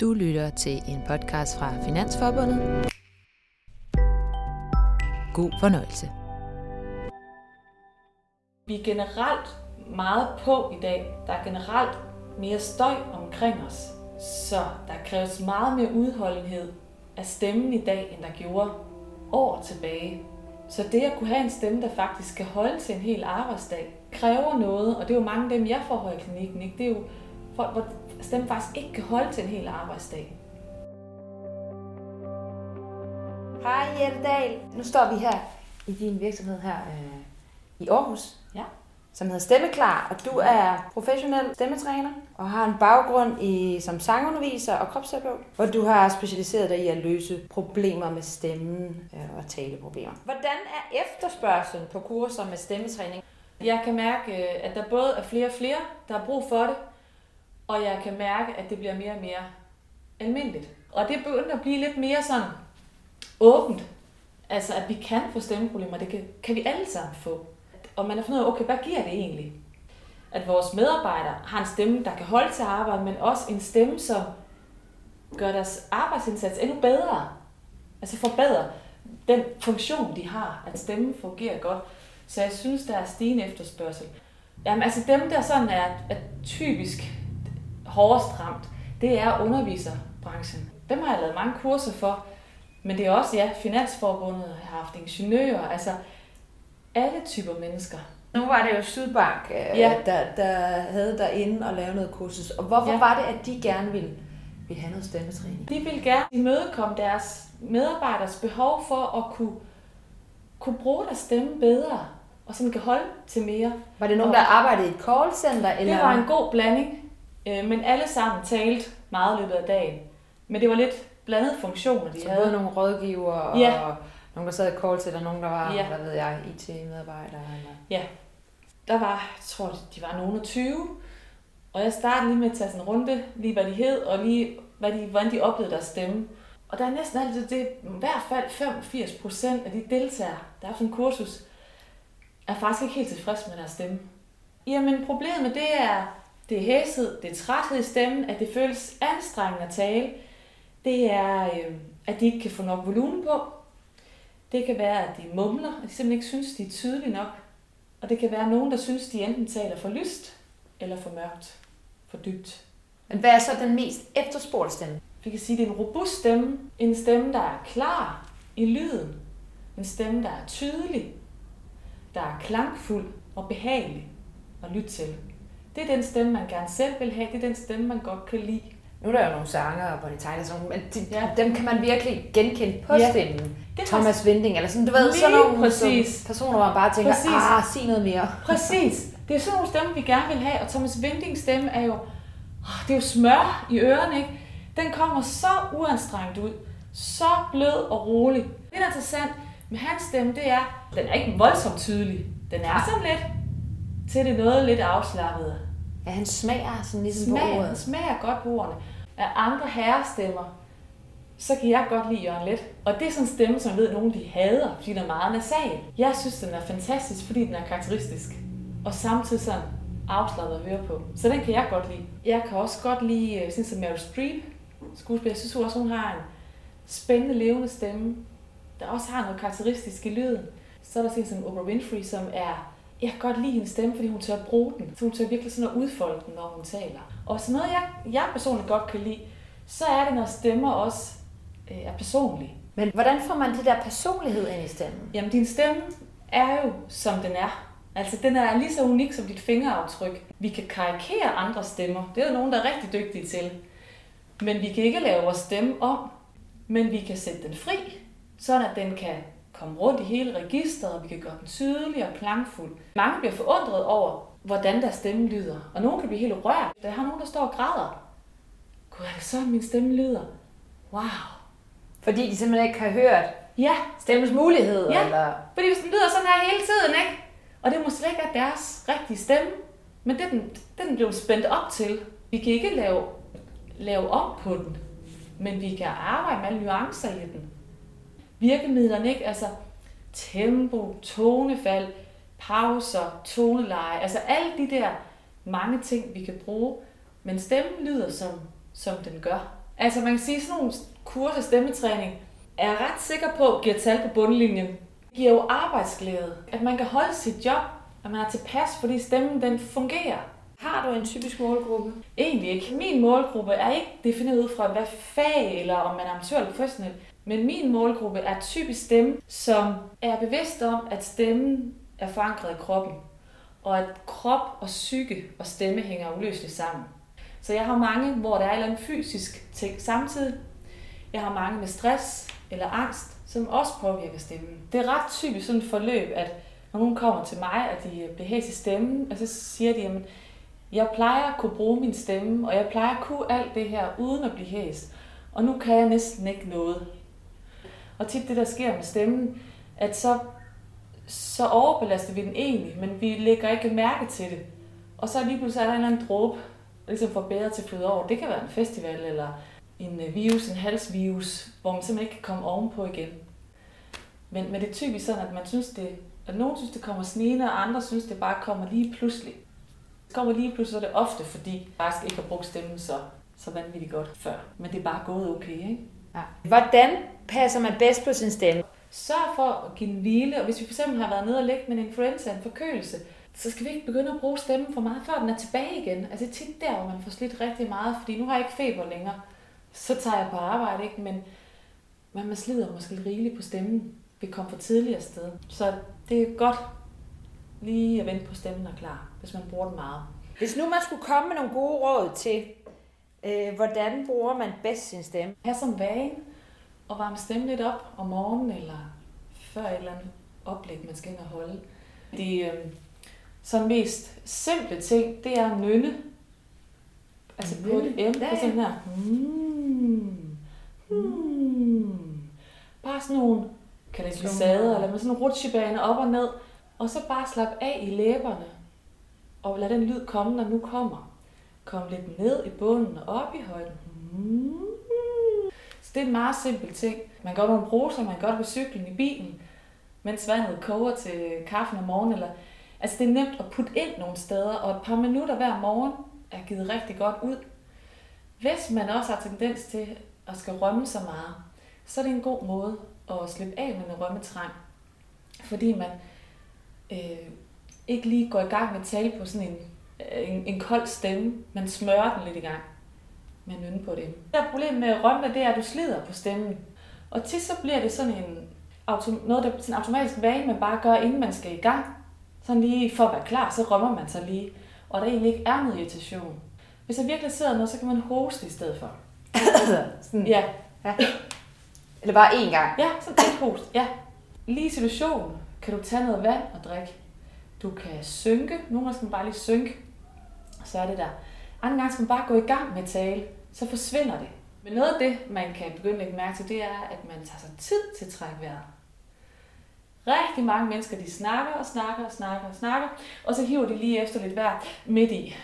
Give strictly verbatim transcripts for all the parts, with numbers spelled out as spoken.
Du lytter til en podcast fra Finansforbundet. God fornøjelse. Vi er generelt meget på i dag. Der er generelt mere støj omkring os. Så der kræves meget mere udholdenhed af stemmen i dag, end der gjorde år tilbage. Så det at kunne have en stemme, der faktisk kan holde til en hel arbejdsdag, kræver noget. Og det er jo mange af dem, jeg får i klinikken. Ikke? Det er jo folk, hvor stemmen faktisk ikke kan holde til en hel arbejdsdag. Hej Hjertedal. Nu står vi her i din virksomhed her øh, i Aarhus, ja. Som hedder StemmeKlar. Og du er professionel stemmetræner og har en baggrund i, som sangunderviser og kropsterapeut, hvor du har specialiseret dig i at løse problemer med stemmen øh, og taleproblemer. Hvordan er efterspørgselen på kurser med stemmetræning? Jeg kan mærke, at der både er flere og flere, der har brug for det, og jeg kan mærke, at det bliver mere og mere almindeligt. Og det begynder at blive lidt mere sådan åbent. Altså, at vi kan få stemmeproblemer, det kan, kan vi alle sammen få. Og man har fundet ud af, okay, hvad giver det egentlig? At vores medarbejdere har en stemme, der kan holde til arbejde, men også en stemme, som gør deres arbejdsindsats endnu bedre. Altså forbedrer den funktion, de har, at stemmen fungerer godt. Så jeg synes, der er stigende efterspørgsel. Jamen, altså dem, der sådan er, er typisk hårdest ramt, det er underviserbranchen. Dem har jeg lavet mange kurser for, men det er også, ja, Finansforbundet har haft ingeniører, altså alle typer mennesker. Nu var det jo Sydbank, ja. der, der havde derinde og lavede noget kursus. Og hvorfor ja. var det, at de gerne ville, ville have noget stemmetræning? De ville gerne imødekomme deres medarbejders behov for at kunne, kunne bruge deres stemme bedre, og sådan kan holde til mere. Var det nogen, og der arbejdede i et callcenter? Eller? Det var en god blanding, men alle sammen talte meget i løbet af dagen. Men det var lidt blandede funktioner, de Så havde. Så både nogle rådgivere ja. og nogen, der sad i callcenter, nogen, der var, ja. hvad ved jeg, I T-medarbejdere? Eller? Ja, der var, jeg tror, de var nogen af tyve, og jeg startede lige med at tage sådan en runde, lige hvad de hed, og lige hvad de, hvordan de oplevede deres stemme. Og der er næsten altid det, i hvert fald femogfirs procent af de deltagere, der er sådan en kursus, er faktisk ikke helt tilfreds med deres stemme. Jamen, problemet med det er, det er hæshed, det er træthed i stemmen, at det føles anstrengende at tale. Det er, øh, at de ikke kan få nok volumen på. Det kan være, at de mumler, og de simpelthen ikke synes, de er tydelige nok. Og det kan være nogen, der synes, de enten taler for lyst, eller for mørkt, for dybt. Men hvad er så den mest efterspurgte stemme? Vi kan sige, at det er en robust stemme. En stemme, der er klar i lyden. En stemme, der er tydelig, der er klangfuld og behagelig at lytte til. Det er den stemme, man gerne selv vil have. Det er den stemme, man godt kan lide. Nu er der jo nogle sanger, hvor de tegner sådan nogle, men de, ja. dem kan man virkelig genkende på ja. stemmen. Thomas Vinding, eller sådan, du ved, sådan nogle præcis. personer, hvor man bare tænker, præcis. ah, sig noget mere. Præcis. Det er sådan nogle stemme, vi gerne vil have, og Thomas Vindings stemme er jo, oh, det er jo smør i ørerne, ikke? Den kommer så uanstrengt ud, så blød og rolig. Det, der er interessant med hans stemme, det er, den er ikke voldsomt tydelig. Den er sådan lidt til det noget lidt afslappet. Ja, han smager sådan ligesom smager, på ordet. Han smager godt på ordene. Af andre herrestemmer, så kan jeg godt lide Jørgen Leth. Og det er sådan en stemme, som jeg ved, nogen de hader, fordi den er meget nasal. Jeg synes, den er fantastisk, fordi den er karakteristisk. Og samtidig sådan afslappet at høre på. Så den kan jeg godt lide. Jeg kan også godt lide, sådan som Meryl Streep, skuespiller. Jeg synes også, hun har en spændende, levende stemme, der også har noget karakteristisk i lyden. Så er der sådan som Oprah Winfrey, som er... Jeg kan godt lide hendes stemme, fordi hun tør bruge den. Så hun tør virkelig sådan at udfolde den, når hun taler. Og så noget, jeg, jeg personligt godt kan lide, så er det, når stemmer også øh, er personlige. Men hvordan får man det der personlighed ind i stemmen? Jamen, din stemme er jo, som den er. Altså, den er lige så unik som dit fingeraftryk. Vi kan karikere andre stemmer. Det er jo nogen, der er rigtig dygtige til. Men vi kan ikke lave vores stemme om. Men vi kan sætte den fri, sådan at den kan komme rundt i hele registeret, og vi kan gøre den tydelig og klangfuld. Mange bliver forundret over, hvordan der stemme lyder, og nogen kan blive helt rørt. Der har nogen, der står og græder. Gud, er det sådan, min stemme lyder? Wow. Fordi de simpelthen ikke har hørt ja. stemmens muligheder? Ja, eller... fordi hvis den lyder sådan her hele tiden, ikke? Og det må slet ikke være deres rigtige stemme, men det er den, den blev spændt op til. Vi kan ikke lave, lave om på den, men vi kan arbejde med alle nuancer i den. Virkemidlerne, ikke? Altså tempo, tonefald, pauser, toneleje, altså alle de der mange ting, vi kan bruge. Men stemmen lyder, som, som den gør. Altså man kan sige, at sådan nogle kurser stemmetræning er ret sikker på, giver tal på bundlinjen. Giver jo arbejdsglæde, at man kan holde sit job, at man er tilpas, fordi stemmen den fungerer. Har du en typisk målgruppe? Egentlig ikke. Min målgruppe er ikke defineret ud fra, hvad fag eller om man er amatør eller professionel. Men min målgruppe er typisk stemme, som er bevidst om, at stemmen er forankret i kroppen. Og at krop og psyke og stemme hænger uløseligt sammen. Så jeg har mange, hvor der er en eller anden fysisk ting samtidig. Jeg har mange med stress eller angst, som også påvirker stemmen. Det er ret typisk sådan et forløb, at når nogen kommer til mig, og de bliver hæs i stemmen, og så siger de, at jeg plejer at kunne bruge min stemme, og jeg plejer at kunne alt det her, uden at blive hæs. Og nu kan jeg næsten ikke noget. Og tit det, der sker med stemmen, at så, så overbelaster vi den egentlig, men vi lægger ikke mærke til det. Og så lige pludselig er der en eller anden dråbe, ligesom får bedre til at flyde over. Det kan være en festival, eller en virus, en halsvirus, hvor man simpelthen ikke kan komme ovenpå igen. Men, men det er typisk sådan, at man synes det, at nogen synes, det kommer snigende, og andre synes, det bare kommer lige pludselig. Det kommer lige pludselig, så er det ofte, fordi jeg faktisk ikke har brugt stemmen så, så vanvittigt godt før. Men det er bare gået okay, ikke? Ja. Hvordan passer man bedst på sin stemme? Sørg for at give den hvile, og hvis vi fx har været nede og ligge med en influenza, en forkølelse, så skal vi ikke begynde at bruge stemmen for meget, før den er tilbage igen. Altså det er tit der, hvor man får slidt rigtig meget, fordi nu har jeg ikke feber længere. Så tager jeg på arbejde, ikke? Men man slider måske rigeligt på stemmen. Vi kom for tidligere sted. Så det er godt lige at vente på stemmen og klar, hvis man bruger den meget. Hvis nu man skulle komme med nogle gode råd til, øh, hvordan bruger man bedst sin stemme? Her som vane og varme stemmen lidt op om morgenen eller før et eller andet oplæg, man skal ind og holde. De øh, sådan mest simple ting, det er at nynne. Altså mm. på et M, på sådan her. Mm. Mm. Bare sådan nogle kanalisader, eller med sådan nogle rutsjebaner op og ned. Og så bare slappe af i læberne, og lad den lyd komme, når nu kommer. Kom lidt ned i bunden og op i højden. Mm. Så det er en meget simpel ting. Man kan godt nogle bruser, man kan godt på cyklen i bilen, mens vandet koger til kaffen om morgenen. Eller... Altså det er nemt at putte ind nogle steder, og et par minutter hver morgen er givet rigtig godt ud. Hvis man også har tendens til at skal rømme så meget, så er det en god måde at slippe af med en rømmetrang. Fordi man øh, ikke lige går i gang med at tale på sådan en, en, en kold stemme. Man smører den lidt i gang med at nynne på det. Det problem med rømme, det er, at du slider på stemmen. Og tit så bliver det sådan en, noget, der sådan en automatisk vane, man bare gør, inden man skal i gang. Sådan lige for at være klar, så rømmer man sig lige. Og der egentlig ikke er noget irritation. Hvis der virkelig sidder noget, så kan man hoste i stedet for. Sådan, ja. ja. Eller bare én gang. Ja, sådan et host. Ja. Lige i situationen kan du tage noget vand og drikke. Du kan synke. Nogle gange skal man bare lige synke. Så er det der. Andre gange skal man bare gå i gang med tale. Så forsvinder det. Men noget af det, man kan begynde at lægge mærke til, det er, at man tager sig tid til at trække vejret. Rigtig mange mennesker, de snakker og snakker og snakker og snakker, og så hiver de lige efter lidt vejr midt i.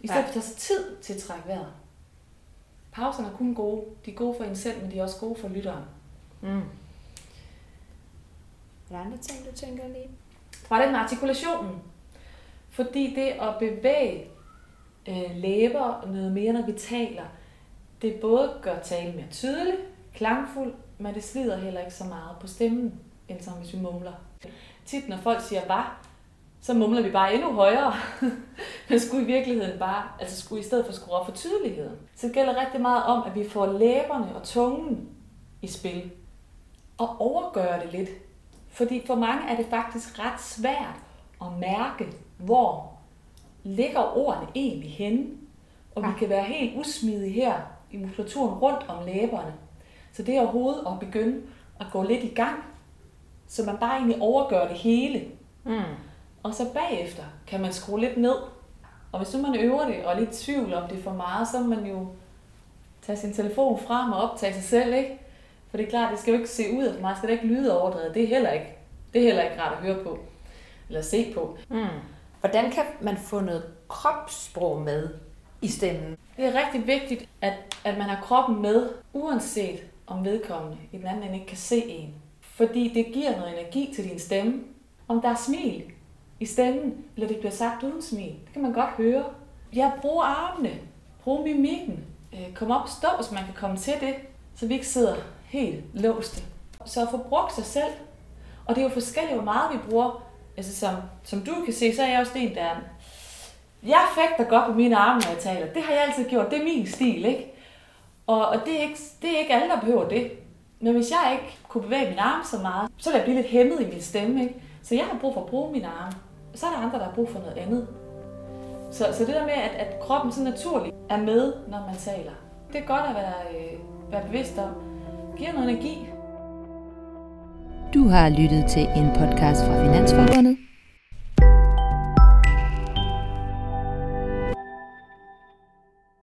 I stedet for at tage sig tid til at trække vejret. Pauserne er kun gode. De er gode for en selv, men de er også gode for lytteren. Mm. Hvad andre ting, du tænker lige? Det var det med artikulationen. Fordi det at bevæge øh, læber noget mere, når vi taler, det både gør talen mere tydelig, klangfuld, men det slider heller ikke så meget på stemmen, end som hvis vi mumler. Tit når folk siger bare, så mumler vi bare endnu højere. Men skulle i virkeligheden bare, altså skulle i stedet for skrue op for tydeligheden. Så det gælder rigtig meget om, at vi får læberne og tungen i spil. Og overgør det lidt. Fordi for mange er det faktisk ret svært at mærke, hvor ligger ordene egentlig henne. Og vi kan være helt usmidige her i muskulaturen rundt om læberne. Så det er overhovedet at begynde at gå lidt i gang, så man bare egentlig overgør det hele. Mm. Og så bagefter kan man skrue lidt ned. Og hvis nu man øver det og er lidt i tvivl om det for meget, så må man jo tage sin telefon frem og optage sig selv, ikke? For det er klart, det skal jo ikke se ud af for meget, skal det ikke lyde overdrevet. Det er heller ikke, det er heller ikke rart at høre på, eller se på. Mm. Hvordan kan man få noget kropssprog med i stemmen? Det er rigtig vigtigt, at, at man har kroppen med, uanset om vedkommende i den anden ende ikke kan se en. Fordi det giver noget energi til din stemme. Om der er smil i stemmen, eller det bliver sagt uden smil, det kan man godt høre. Jeg bruger armene, bruger mimikken, øh, komme op og stå, hvis man kan komme til det, så vi ikke sidder helt låste. Så at få brugt sig selv, og det er jo forskelligt, hvor meget vi bruger. Altså som, som du kan se, så er jeg også en, der er, jeg fægter godt på mine arme, når jeg taler. Det har jeg altid gjort. Det er min stil, ikke? Og, og det, er ikke, det er ikke alle, der behøver det. Men hvis jeg ikke kunne bevæge mine arme så meget, så ville jeg blive lidt hæmmet i min stemme, ikke? Så jeg har brug for at bruge mine arme. Og så er der andre, der har brug for noget andet. Så, så det der med, at, at kroppen så naturligt er med, når man taler. Det er godt at være, øh, være bevidst om. Giver noget energi. Du har lyttet til en podcast fra Finansforbundet.